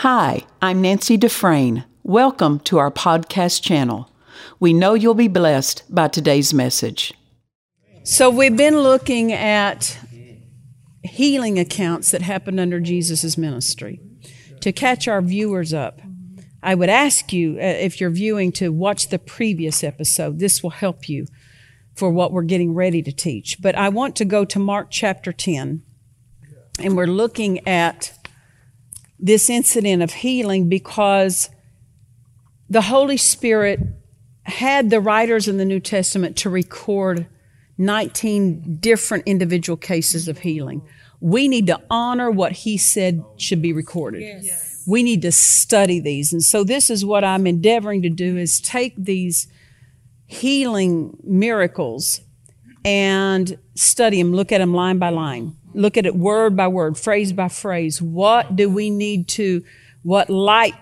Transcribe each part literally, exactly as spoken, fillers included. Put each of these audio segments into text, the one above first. Hi, I'm Nancy Dufresne. Welcome to our podcast channel. We know you'll be blessed by today's message. So we've been looking at healing accounts that happened under Jesus' ministry. To catch our viewers up, I would ask you, uh, if you're viewing, to watch the previous episode. This will help you for what we're getting ready to teach. But I want to go to Mark chapter ten, and we're looking at this incident of healing because the Holy Spirit had the writers in the New Testament to record nineteen different individual cases of healing. We need to honor what he said should be recorded. Yes. We need to study these. And so this is what I'm endeavoring to do, is take these healing miracles and study them, look at them line by line, look at it word by word, phrase by phrase. What do we need to, what light,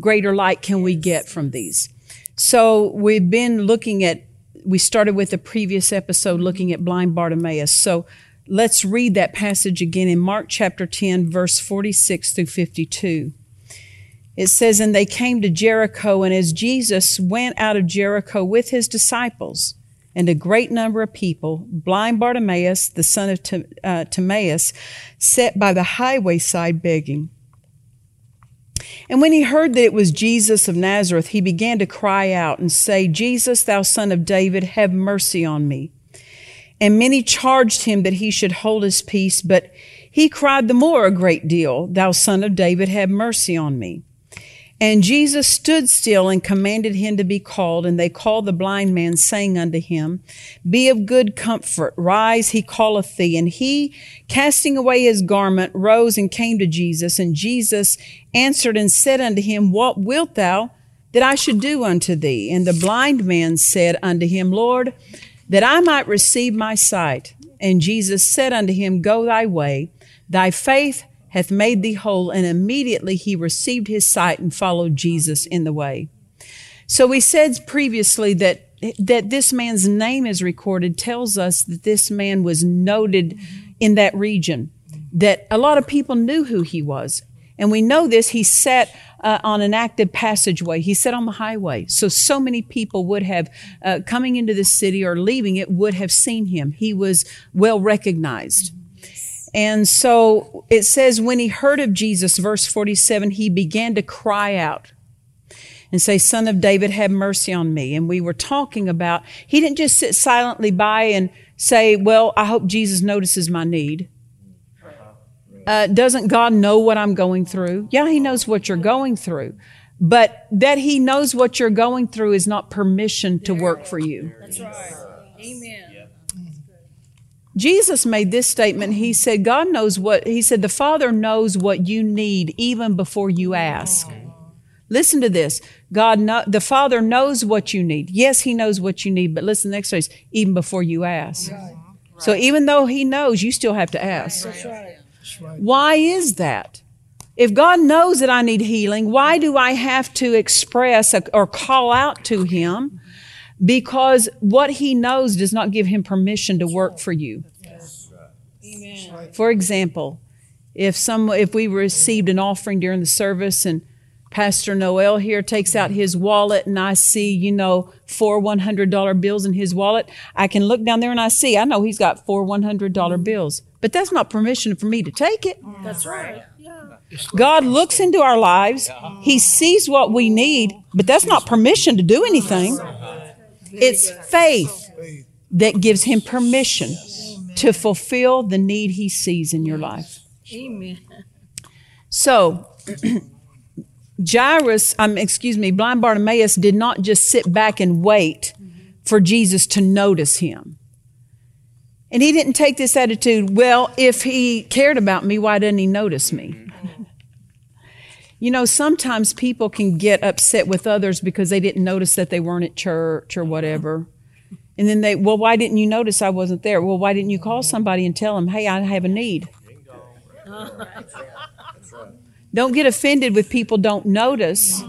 greater light can we get from these? So we've been looking at, we started with the previous episode looking at blind Bartimaeus. So let's read that passage again in Mark chapter ten, verse forty-six through fifty-two. It says, "And they came to Jericho, and as Jesus went out of Jericho with his disciples and a great number of people, blind Bartimaeus, the son of Timaeus, sat by the highway side begging. And when he heard that it was Jesus of Nazareth, he began to cry out and say, 'Jesus, thou son of David, have mercy on me.' And many charged him that he should hold his peace, but he cried the more a great deal, 'Thou son of David, have mercy on me.' And Jesus stood still and commanded him to be called, and they called the blind man, saying unto him, 'Be of good comfort, rise, he calleth thee.' And he, casting away his garment, rose and came to Jesus. And Jesus answered and said unto him, 'What wilt thou that I should do unto thee?' And the blind man said unto him, 'Lord, that I might receive my sight.' And Jesus said unto him, 'Go thy way, thy faith hath made thee whole.' And immediately he received his sight and followed Jesus in the way." So we said previously that that this man's name is recorded tells us that this man was noted in that region, that a lot of people knew who he was. And we know this, he sat uh, on an active passageway. He sat on the highway. So, so many people would have, uh, coming into the city or leaving it, would have seen him. He was well recognized. And so it says, when he heard of Jesus, verse forty-seven, he began to cry out and say, "Son of David, have mercy on me." And we were talking about, he didn't just sit silently by and say, "Well, I hope Jesus notices my need." Uh, doesn't God know what I'm going through? Yeah, he knows what you're going through. But that he knows what you're going through is not permission to work for you. That's right. Amen. Jesus made this statement. He said, God knows what, he said, the Father knows what you need even before you ask. Listen to this. God, no, the Father knows what you need. Yes, he knows what you need, but listen to the next phrase, even before you ask. Right. So even though he knows, you still have to ask. That's right. Why is that? If God knows that I need healing, why do I have to express or call out to him? Because what he knows does not give him permission to work for you. For example, if some, if we received an offering during the service and Pastor Noel here takes out his wallet and I see, you know, four one hundred dollar bills in his wallet, I can look down there and I see, I know he's got four one hundred dollar bills. But that's not permission for me to take it. That's right. God looks into our lives. He sees what we need, but that's not permission to do anything. It's faith that gives him permission to fulfill the need he sees in your life. Amen. So, Jairus, um, excuse me, blind Bartimaeus did not just sit back and wait for Jesus to notice him. And he didn't take this attitude, well, if he cared about me, why doesn't he notice me? You know, sometimes people can get upset with others because they didn't notice that they weren't at church or whatever. And then they, well, why didn't you notice I wasn't there? Well, why didn't you call somebody and tell them, hey, I have a need? Don't get offended with people don't notice,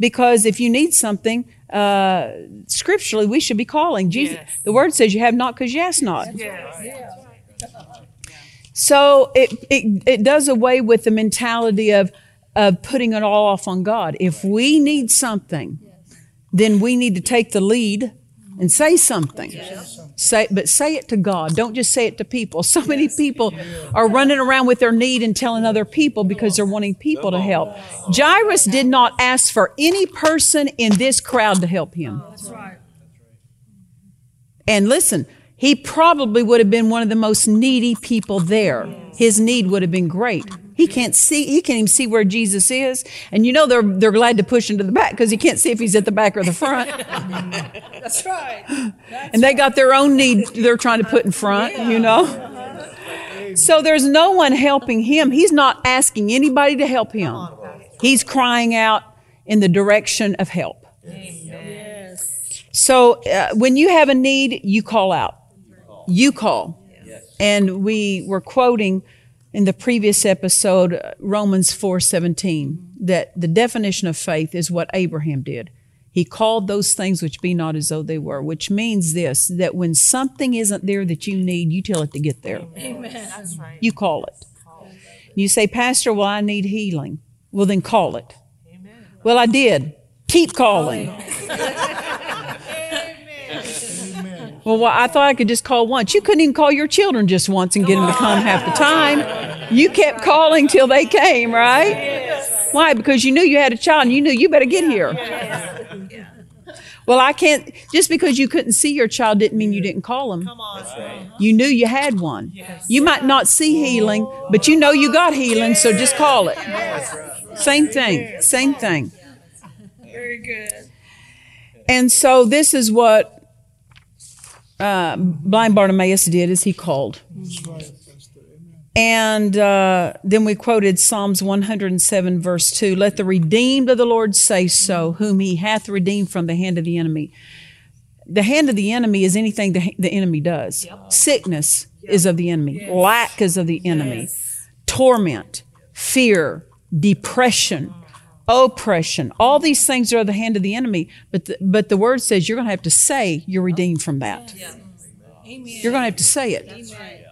because if you need something, Uh, scripturally, we should be calling Jesus. Yes. The word says you have not because you ask not. Yes. So it, it, it does away with the mentality of, of putting it all off on God. If we need something, then we need to take the lead and say something. Yes. Say, but say it to God. Don't just say it to people. So yes. many people are running around with their need and telling other people because they're wanting people to help. Jairus did not ask for any person in this crowd to help him. That's right. And listen, he probably would have been one of the most needy people there. His need would have been great. He can't see. He can't even see where Jesus is. And you know they're they're glad to push him to the back because he can't see if he's at the back or the front. That's right. That's and they got their own need they're trying to put in front, yeah. you know. Uh-huh. So there's no one helping him. He's not asking anybody to help him. He's crying out in the direction of help. Yes. So uh, when you have a need, you call out. You call. Yes. And we were quoting in the previous episode, Romans four seventeen, that the definition of faith is what Abraham did. He called those things which be not as though they were, which means this, that when something isn't there that you need, you tell it to get there. Amen. That's right. You call it. You say, Pastor, well, I need healing. Well, then call it. Amen. Well, I did. Keep calling. Amen. Well, well, I thought I could just call once. You couldn't even call your children just once and get them to come half the time. You kept calling till they came, right? Yes. Why? Because you knew you had a child and you knew you better get here. Yes. Yeah. Well, I can't, just because you couldn't see your child didn't mean you didn't call them. Come on. Right. You knew you had one. Yes. You might not see healing, but you know you got healing, so just call it. Yes. Same thing, same thing. Very good. And so this is what uh, blind Bartimaeus did is he called. That's right. And uh, then we quoted Psalms one hundred seven, verse two. Let the redeemed of the Lord say so, whom he hath redeemed from the hand of the enemy. The hand of the enemy is anything the, the enemy does. Yep. Sickness yep. is of the enemy. Yes. Lack is of the enemy. Yes. Torment, fear, depression, oppression. All these things are of the hand of the enemy. But the, but the word says you're going to have to say you're redeemed from that. Yes. Yes. You're going to have to say it. That's right.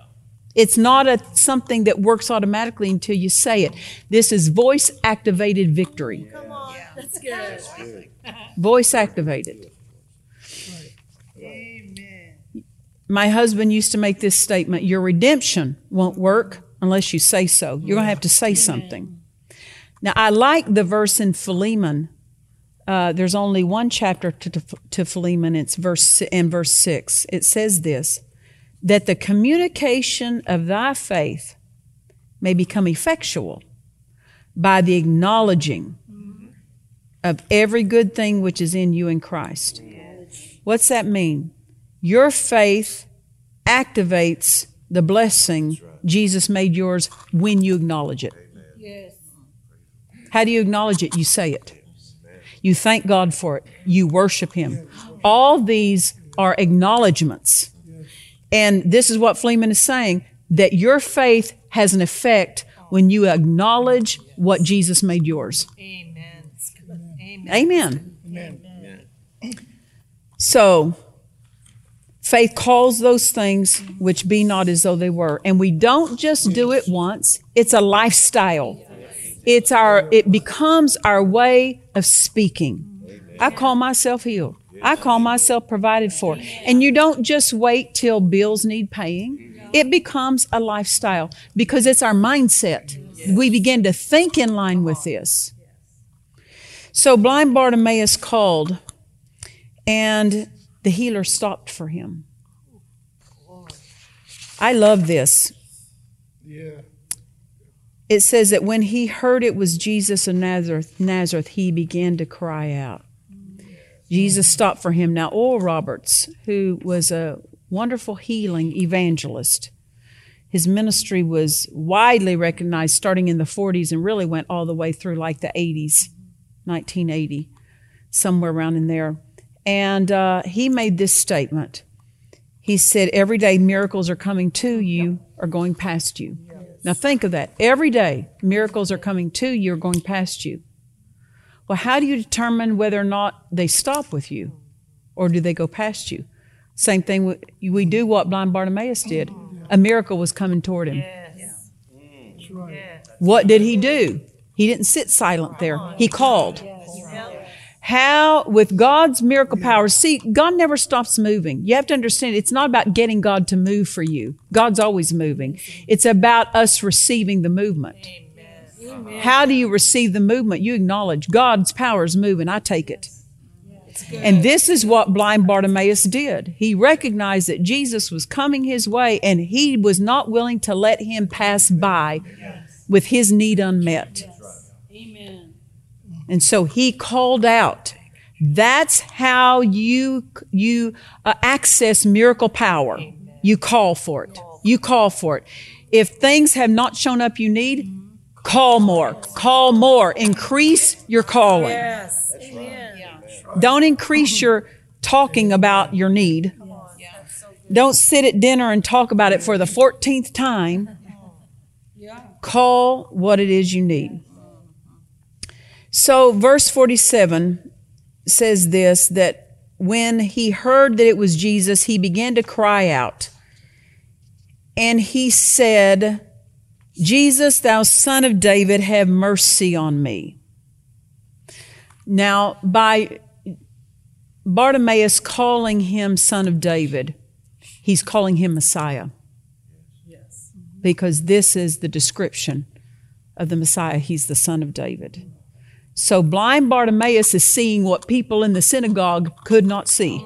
It's not a something that works automatically until you say it. This is voice-activated victory. Come on, yeah. That's good. Voice-activated. Amen. My husband used to make this statement, your redemption won't work unless you say so. You're going to have to say Amen. Something. Now, I like the verse in Philemon. Uh, there's only one chapter to, to, to Philemon, it's verse and verse six. It says this. That the communication of thy faith may become effectual by the acknowledging mm-hmm. of every good thing which is in you in Christ. Yes. What's that mean? Your faith activates the blessing right. Jesus made yours when you acknowledge it. Yes. How do you acknowledge it? You say it. Amen. You thank God for it. You worship Him. All these are acknowledgments. And this is what Philemon is saying, that your faith has an effect when you acknowledge what Jesus made yours. Amen. Amen. Amen. Amen. Amen. So, faith calls those things which be not as though they were. And we don't just do it once. It's a lifestyle. It's our. It becomes our way of speaking. I call myself healed. I call myself provided for. And you don't just wait till bills need paying. It becomes a lifestyle because it's our mindset. We begin to think in line with this. So blind Bartimaeus called, and the healer stopped for him. I love this. It says that when he heard it was Jesus of Nazareth, Nazareth, he began to cry out. Jesus stopped for him. Now, Oral Roberts, who was a wonderful healing evangelist, his ministry was widely recognized starting in the forties and really went all the way through like the eighties, nineteen eighty, somewhere around in there. And uh, he made this statement. He said, every day miracles are coming to you or going past you. Yes. Now, think of that. Every day miracles are coming to you or going past you. Well, how do you determine whether or not they stop with you or do they go past you? Same thing, we, we do what blind Bartimaeus did. A miracle was coming toward him. Yes. Yeah. Mm. That's right. What did he do? He didn't sit silent there. He called. How, with God's miracle power, see, God never stops moving. You have to understand, it's not about getting God to move for you. God's always moving. It's about us receiving the movement. Amen. How do you receive the movement? You acknowledge God's power is moving. I take it. And this is what blind Bartimaeus did. He recognized that Jesus was coming his way, and he was not willing to let him pass by with his need unmet. Amen. And so he called out. That's how you you uh, access miracle power. Amen. You call for it. You call for it. If things have not shown up you need, call more. Call more. Increase your calling. Yes. That's right. Yeah. Don't increase your talking about your need. Don't sit at dinner and talk about it for the fourteenth time. Call what it is you need. So verse forty-seven says this, that when he heard that it was Jesus, he began to cry out. And he said, Jesus, thou son of David, have mercy on me. Now, by Bartimaeus calling him son of David, he's calling him Messiah. Yes. Because this is the description of the Messiah. He's the son of David. So blind Bartimaeus is seeing what people in the synagogue could not see.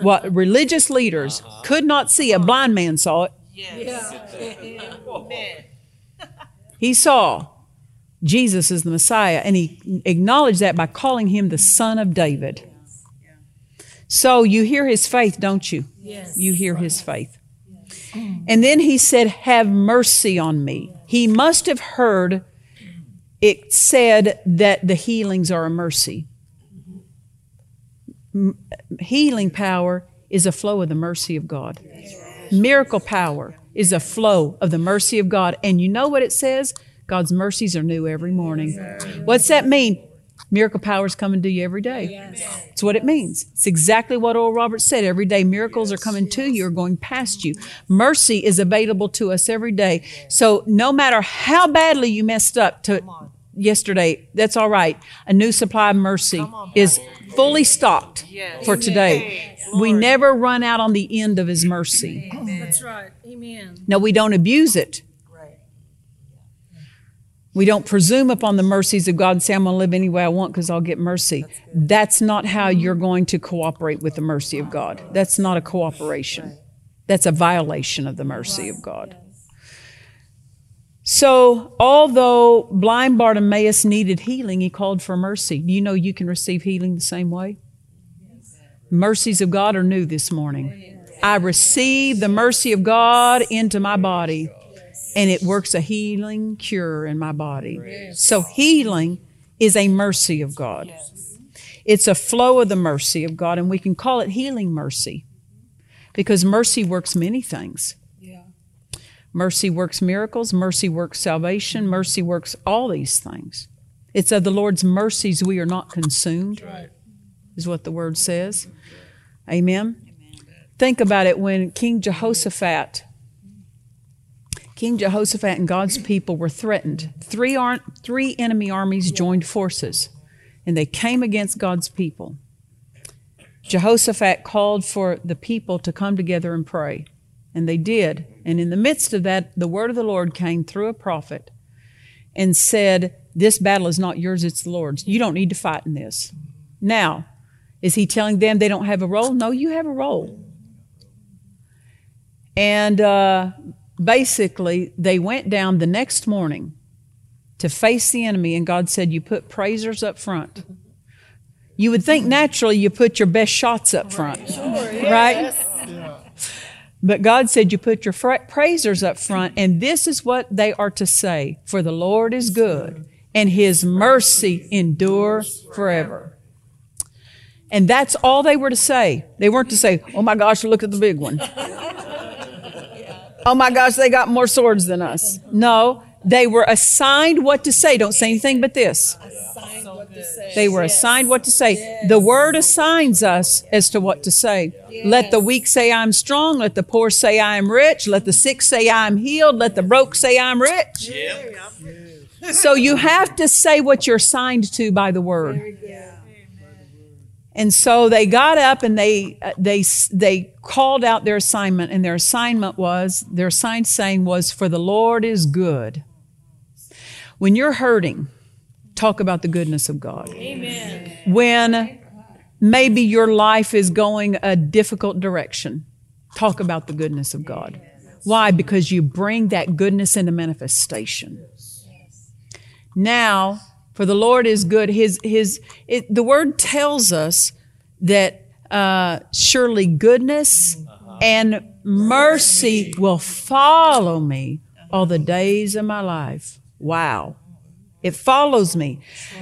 What religious leaders uh-huh. could not see. A blind man saw it. Yes. Yeah. He saw Jesus is the Messiah, and he acknowledged that by calling him the son of David. Yes. Yeah. So you hear his faith, don't you? Yes. You hear his faith. Yes. And then he said, have mercy on me. Yes. He must have heard it said that the healings are a mercy. Mm-hmm. M- healing power is a flow of the mercy of God. Yes. Miracle power is a flow of the mercy of God. And you know what it says? God's mercies are new every morning. Yes. What's that mean? Miracle powers coming to you every day. Yes. It's what it means. It's exactly what Oral Roberts said. Every day miracles yes. are coming yes. to you or going past you. Mercy is available to us every day. So no matter how badly you messed up to yesterday, that's all right. A new supply of mercy on, is fully stocked yes. for today. Yes. We never run out on the end of his mercy. Amen. That's right. Amen. Now we don't abuse it. We don't presume upon the mercies of God and say, I'm going to live any way I want because I'll get mercy. That's, That's not how you're going to cooperate with the mercy of God. That's not a cooperation. That's a violation of the mercy of God. So although blind Bartimaeus needed healing, he called for mercy. Do you know you can receive healing the same way? Mercies of God are new this morning. I receive the mercy of God into my body. And it works a healing cure in my body. Yes. So healing is a mercy of God. Yes. It's a flow of the mercy of God, and we can call it healing mercy because mercy works many things. Yeah. Mercy works miracles. Mercy works salvation. Mercy works all these things. It's of the Lord's mercies we are not consumed, right. is what the word says. Amen? Amen. Think about it when King Jehoshaphat... King Jehoshaphat and God's people were threatened. Three, ar- three enemy armies joined forces, and they came against God's people. Jehoshaphat called for the people to come together and pray, and they did. And in the midst of that, the word of the Lord came through a prophet and said, this battle is not yours, it's the Lord's. You don't need to fight in this. Now, is he telling them they don't have a role? No, you have a role. And... uh Basically, they went down the next morning to face the enemy, and God said, you put praisers up front. You would think naturally you put your best shots up front, right? Sure, yes. Right? Yeah. But God said you put your fra- praisers up front, and this is what they are to say, for the Lord is good, and his mercy endures forever. And that's all they were to say. They weren't to say, oh my gosh, look at the big one. Oh my gosh, they got more swords than us. No, they were assigned what to say. Don't say anything but this. Assigned what to say. They were assigned what to say. The word assigns us as to what to say. Let the weak say I'm strong. Let the poor say I am rich. Let the sick say I am healed. Let the broke say I'm rich. So you have to say what you're signed to by the word. There we go. And so they got up and they uh, they they called out their assignment, and their assignment was, their assigned saying was, for the Lord is good. When you're hurting, talk about the goodness of God. Amen. When maybe your life is going a difficult direction, talk about the goodness of God. Why? Because you bring that goodness into manifestation. Now, for the Lord is good. His his it, the word tells us that uh, surely goodness and mercy will follow me all the days of my life. Wow, it follows me.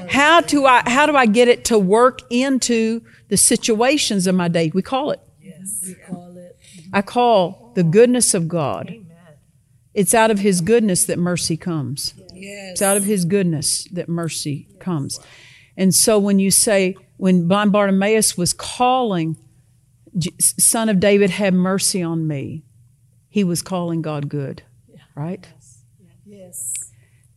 How do I how do I get it to work into the situations of my day? We call it. Yes, we call it. I call the goodness of God. It's out of His goodness that mercy comes. Yes. It's out of His goodness that mercy comes. And so when you say, when blind Bartimaeus was calling, Son of David, have mercy on me, he was calling God good, right? Yes.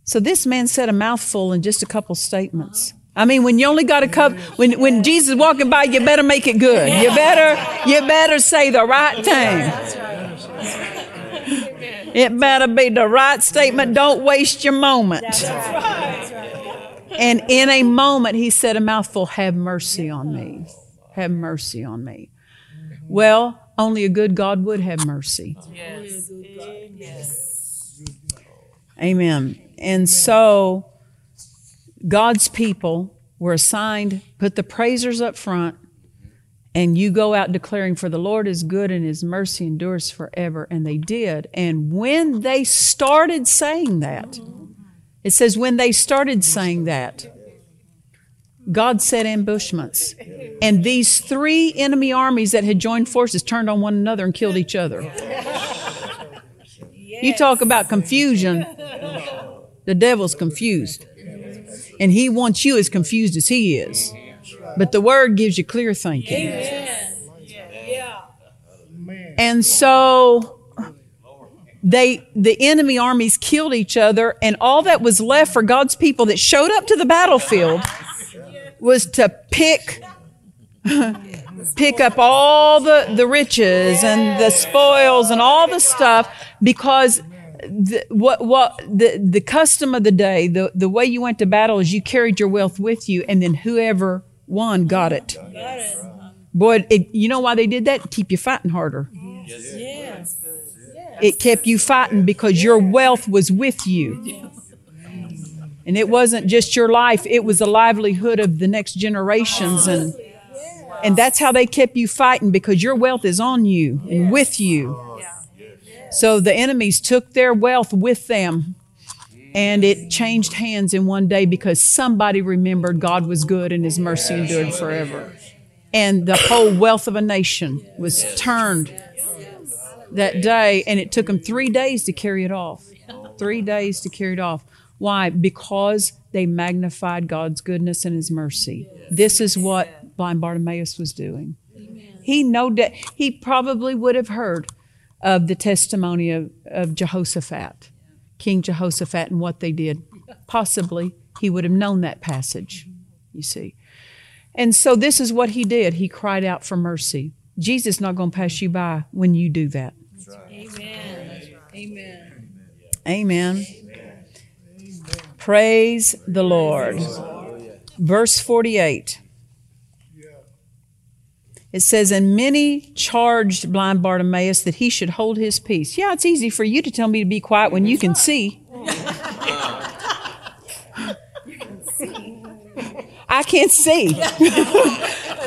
So this man said a mouthful in just a couple statements. Uh-huh. I mean, when you only got a cup, when, when Jesus is walking by, you better make it good. You better, you better say the right thing. That's right. That's right. It better be the right statement. Don't waste your moment. That's right. That's right. And in a moment, he said a mouthful, have mercy on me. Have mercy on me. Well, only a good God would have mercy. Yes. Yes. Amen. And so God's people were assigned, put the praisers up front, and you go out declaring, for the Lord is good and His mercy endures forever. And they did. And when they started saying that, it says when they started saying that, God set ambushments. And these three enemy armies that had joined forces turned on one another and killed each other. Yes. You talk about confusion. The devil's confused. And he wants you as confused as he is. But the word gives you clear thinking. Yes. Yeah. And so they, the enemy armies killed each other, and all that was left for God's people that showed up to the battlefield was to pick pick up all the, the riches and the spoils and all the stuff, because the, what what the, the custom of the day, the, the way you went to battle is you carried your wealth with you, and then whoever One got it. Got it. Boy, it, you know why they did that? Keep you fighting harder. Yes. Yes. Yes. It kept you fighting because yes. your wealth was with you. Yes. And it wasn't just your life. It was the livelihood of the next generations. And, yes. and that's how they kept you fighting, because your wealth is on you yes. and with you. Yes. So the enemies took their wealth with them. And it changed hands in one day because somebody remembered God was good and His mercy endured forever. And the whole wealth of a nation was turned that day. And it took them three days to carry it off. Three days to carry it off. Why? Because they magnified God's goodness and His mercy. This is what blind Bartimaeus was doing. He no doubt, he probably would have heard of the testimony of, of Jehoshaphat. King Jehoshaphat and what they did. Possibly he would have known that passage, you see. And so this is what he did. He cried out for mercy. Jesus is not going to pass you by when you do that. That's right. Amen. Amen. Amen. Amen. Praise the Lord. Verse forty-eight. It says, and many charged blind Bartimaeus that he should hold his peace. Yeah, it's easy for you to tell me to be quiet when you can see. I can't see.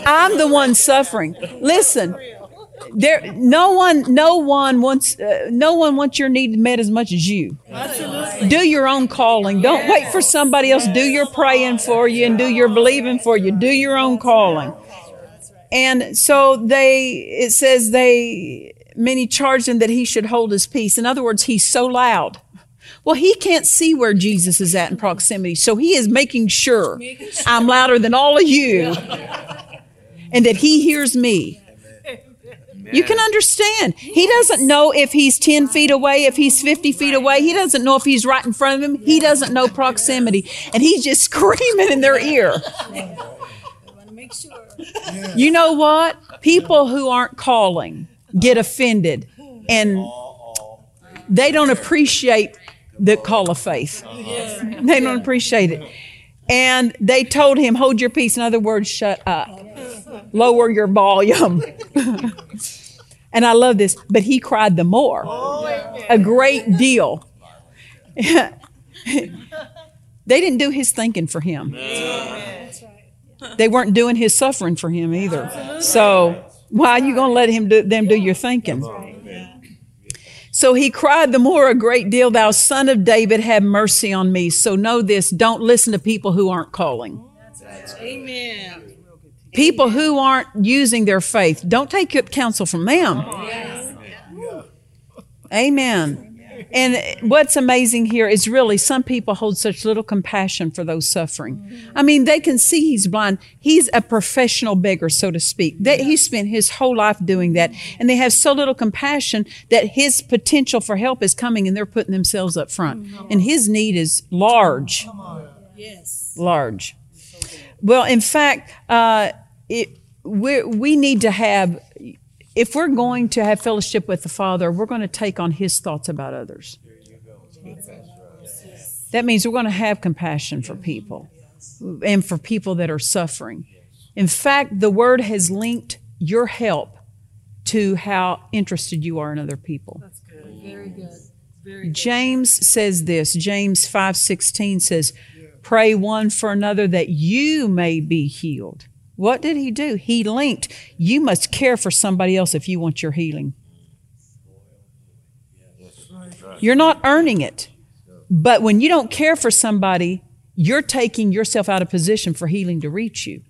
I'm the one suffering. Listen, there, no one, no one wants, uh, no one wants your need met as much as you. Do your own calling. Don't wait for somebody else. Do your praying for you and do your believing for you. Do your own calling. And so they, it says they, many charged him that he should hold his peace. In other words, he's so loud. Well, he can't see where Jesus is at in proximity. So he is making sure I'm louder than all of you and that He hears me. Yes. You can understand. Yes. He doesn't know if he's ten feet away, if he's fifty feet away. He doesn't know if he's right in front of him. He doesn't know proximity. And he's just screaming in their ear. You know what? People who aren't calling get offended, and they don't appreciate the call of faith. They don't appreciate it. And they told him, hold your peace. In other words, shut up. Lower your volume. And I love this, but he cried the more. A great deal. They didn't do his thinking for him. They weren't doing his suffering for him either. So why are you going to let him do, them do your thinking? So he cried the more a great deal, thou son of David, have mercy on me. So know this, don't listen to people who aren't calling. Amen. People who aren't using their faith, don't take counsel from them. Amen. And what's amazing here is really some people hold such little compassion for those suffering. I mean, they can see he's blind. He's a professional beggar, so to speak. They, he spent his whole life doing that. And they have so little compassion that his potential for help is coming, and they're putting themselves up front. And his need is large. Large. Well, in fact, uh, it, we, we need to have... If we're going to have fellowship with the Father, we're going to take on His thoughts about others. That means we're going to have compassion for people and for people that are suffering. In fact, the Word has linked your help to how interested you are in other people. That's good. Very good. Very good. James says this. James five sixteen says, pray one for another that you may be healed. What did he do? He linked. You must care for somebody else if you want your healing. You're not earning it. But when you don't care for somebody, you're taking yourself out of position for healing to reach you.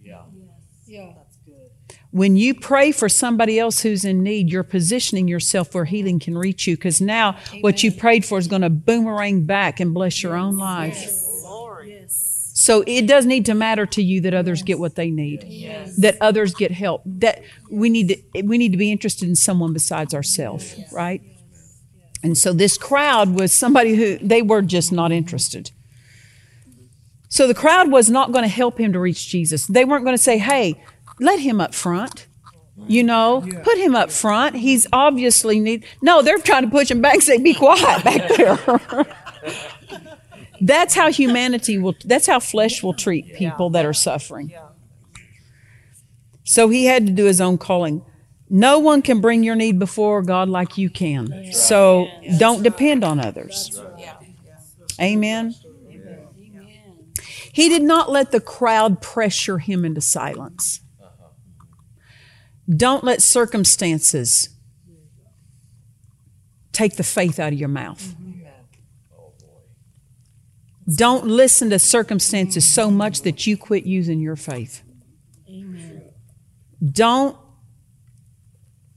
When you pray for somebody else who's in need, you're positioning yourself where healing can reach you, because now what you prayed for is going to boomerang back and bless your own life. So it does need to matter to you that others get what they need, yes. That others get help, that we need to, we need to be interested in someone besides ourselves, right? And so this crowd was somebody who, they were just not interested. So the crowd was not going to help him to reach Jesus. They weren't going to say, hey, let him up front, you know, put him up front. He's obviously need. No, they're trying to push him back and say, be quiet back there. That's how humanity will, that's how flesh will treat people that are suffering. So he had to do his own calling. No one can bring your need before God like you can. So don't depend on others. Amen. He did not let the crowd pressure him into silence. Don't let circumstances take the faith out of your mouth. Don't listen to circumstances so much that you quit using your faith. Amen. Don't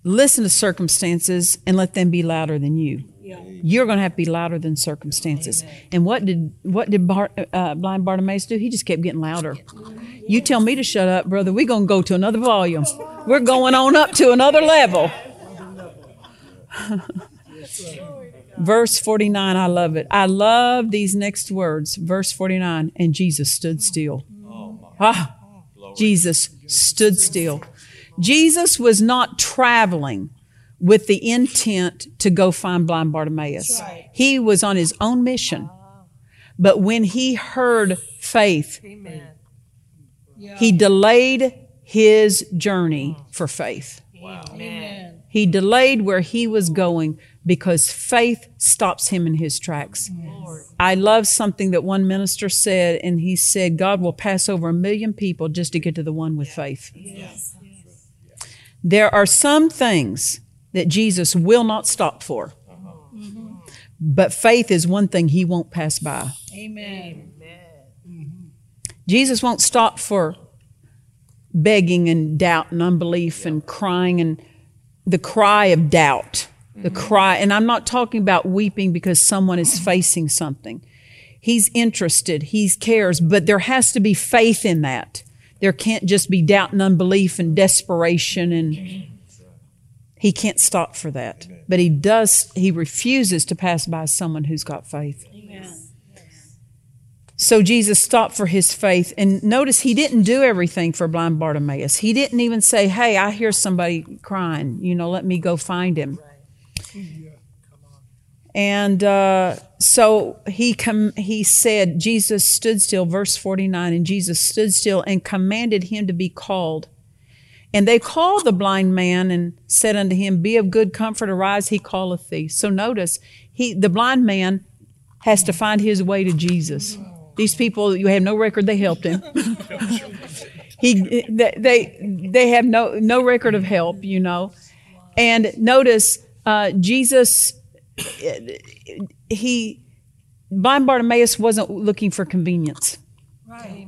listen to circumstances and let them be louder than you. Yeah. You're going to have to be louder than circumstances. Amen. And what did what did Bar, uh, blind Bartimaeus do? He just kept getting louder. You tell me to shut up, brother. We're going to go to another volume. We're going on up to another level. Verse forty-nine, I love it. I love these next words. Verse forty-nine, and Jesus stood still. Ah, Jesus stood still. Jesus was not traveling with the intent to go find blind Bartimaeus. He was on his own mission. But when he heard faith, he delayed his journey for faith. He delayed where he was going, because faith stops him in his tracks. Yes. I love something that one minister said, and he said, God will pass over a million people just to get to the one with faith. Yes. Yes. There are some things that Jesus will not stop for, uh-huh. mm-hmm. but faith is one thing he won't pass by. Amen. Mm-hmm. Jesus won't stop for begging and doubt and unbelief yeah. and crying and the cry of doubt. The cry, and I'm not talking about weeping because someone is facing something. He's interested, he cares, but there has to be faith in that. There can't just be doubt and unbelief and desperation. And He can't stop for that. Amen. But he does. He refuses to pass by someone who's got faith. Amen. So Jesus stopped for his faith. And notice he didn't do everything for blind Bartimaeus. He didn't even say, hey, I hear somebody crying. You know, let me go find him. Right. Yeah. Come on. And uh, so he com- he said, Jesus stood still, verse forty-nine, and Jesus stood still and commanded him to be called. And they called the blind man and said unto him, be of good comfort, arise, he calleth thee. So notice, he the blind man has to find his way to Jesus. These people, you have no record they helped him. he they they have no no record of help, you know. And notice, uh, Jesus, he blind Bartimaeus wasn't looking for convenience. Right.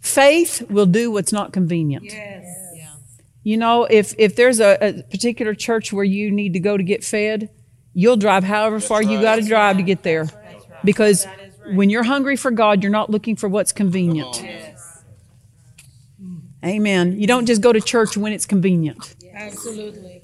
Faith will do what's not convenient. Yes. Yeah. You know, if if there's a, a particular church where you need to go to get fed, you'll drive however That's far right. you got to drive right. to get there. Right. Because right. when you're hungry for God, you're not looking for what's convenient. Yes. Amen. You don't just go to church when it's convenient. Yes. Absolutely.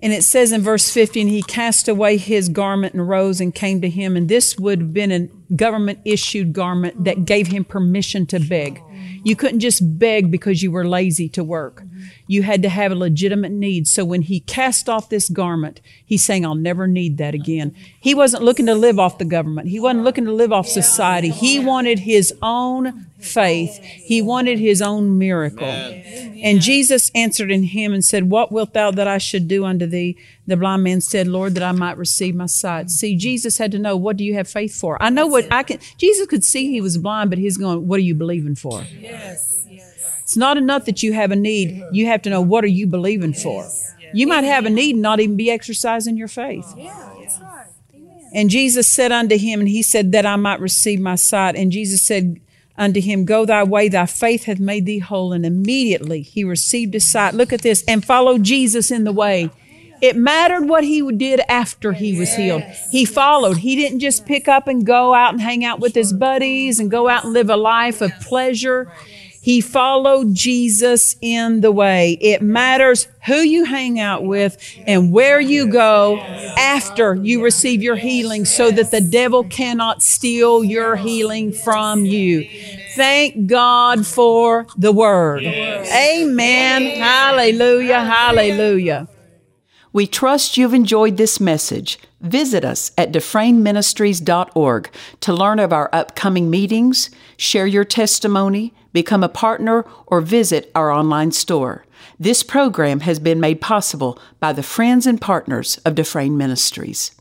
And it says in verse fifty, and he cast away his garment and rose and came to him. And this would have been a government-issued garment that gave him permission to beg. You couldn't just beg because you were lazy to work. You had to have a legitimate need. So when he cast off this garment, he's saying, I'll never need that again. He wasn't looking to live off the government. He wasn't looking to live off society. He wanted his own faith. He wanted his own miracle. Amen. And Jesus answered in him and said, what wilt thou that I should do unto thee? The blind man said, Lord, that I might receive my sight. See, Jesus had to know, what do you have faith for? I know what I can. Jesus could see he was blind, but he's going, what are you believing for? Yes. It's not enough that you have a need. You have to know, what are you believing for? You might have a need and not even be exercising your faith. Yeah, that's right. And Jesus said unto him, and he said, that I might receive my sight. And Jesus said unto him, go thy way, thy faith hath made thee whole. And immediately he received his sight. Look at this. And followed Jesus in the way. It mattered what he did after he was healed. He followed. He didn't just pick up and go out and hang out with his buddies and go out and live a life of pleasure. He followed Jesus in the way. It matters who you hang out with and where you go after you receive your healing, so that the devil cannot steal your healing from you. Thank God for the word. Amen. Hallelujah. Hallelujah. We trust you've enjoyed this message. Visit us at Dufresne Ministries dot org to learn of our upcoming meetings, share your testimony, become a partner, or visit our online store. This program has been made possible by the friends and partners of Dufresne Ministries.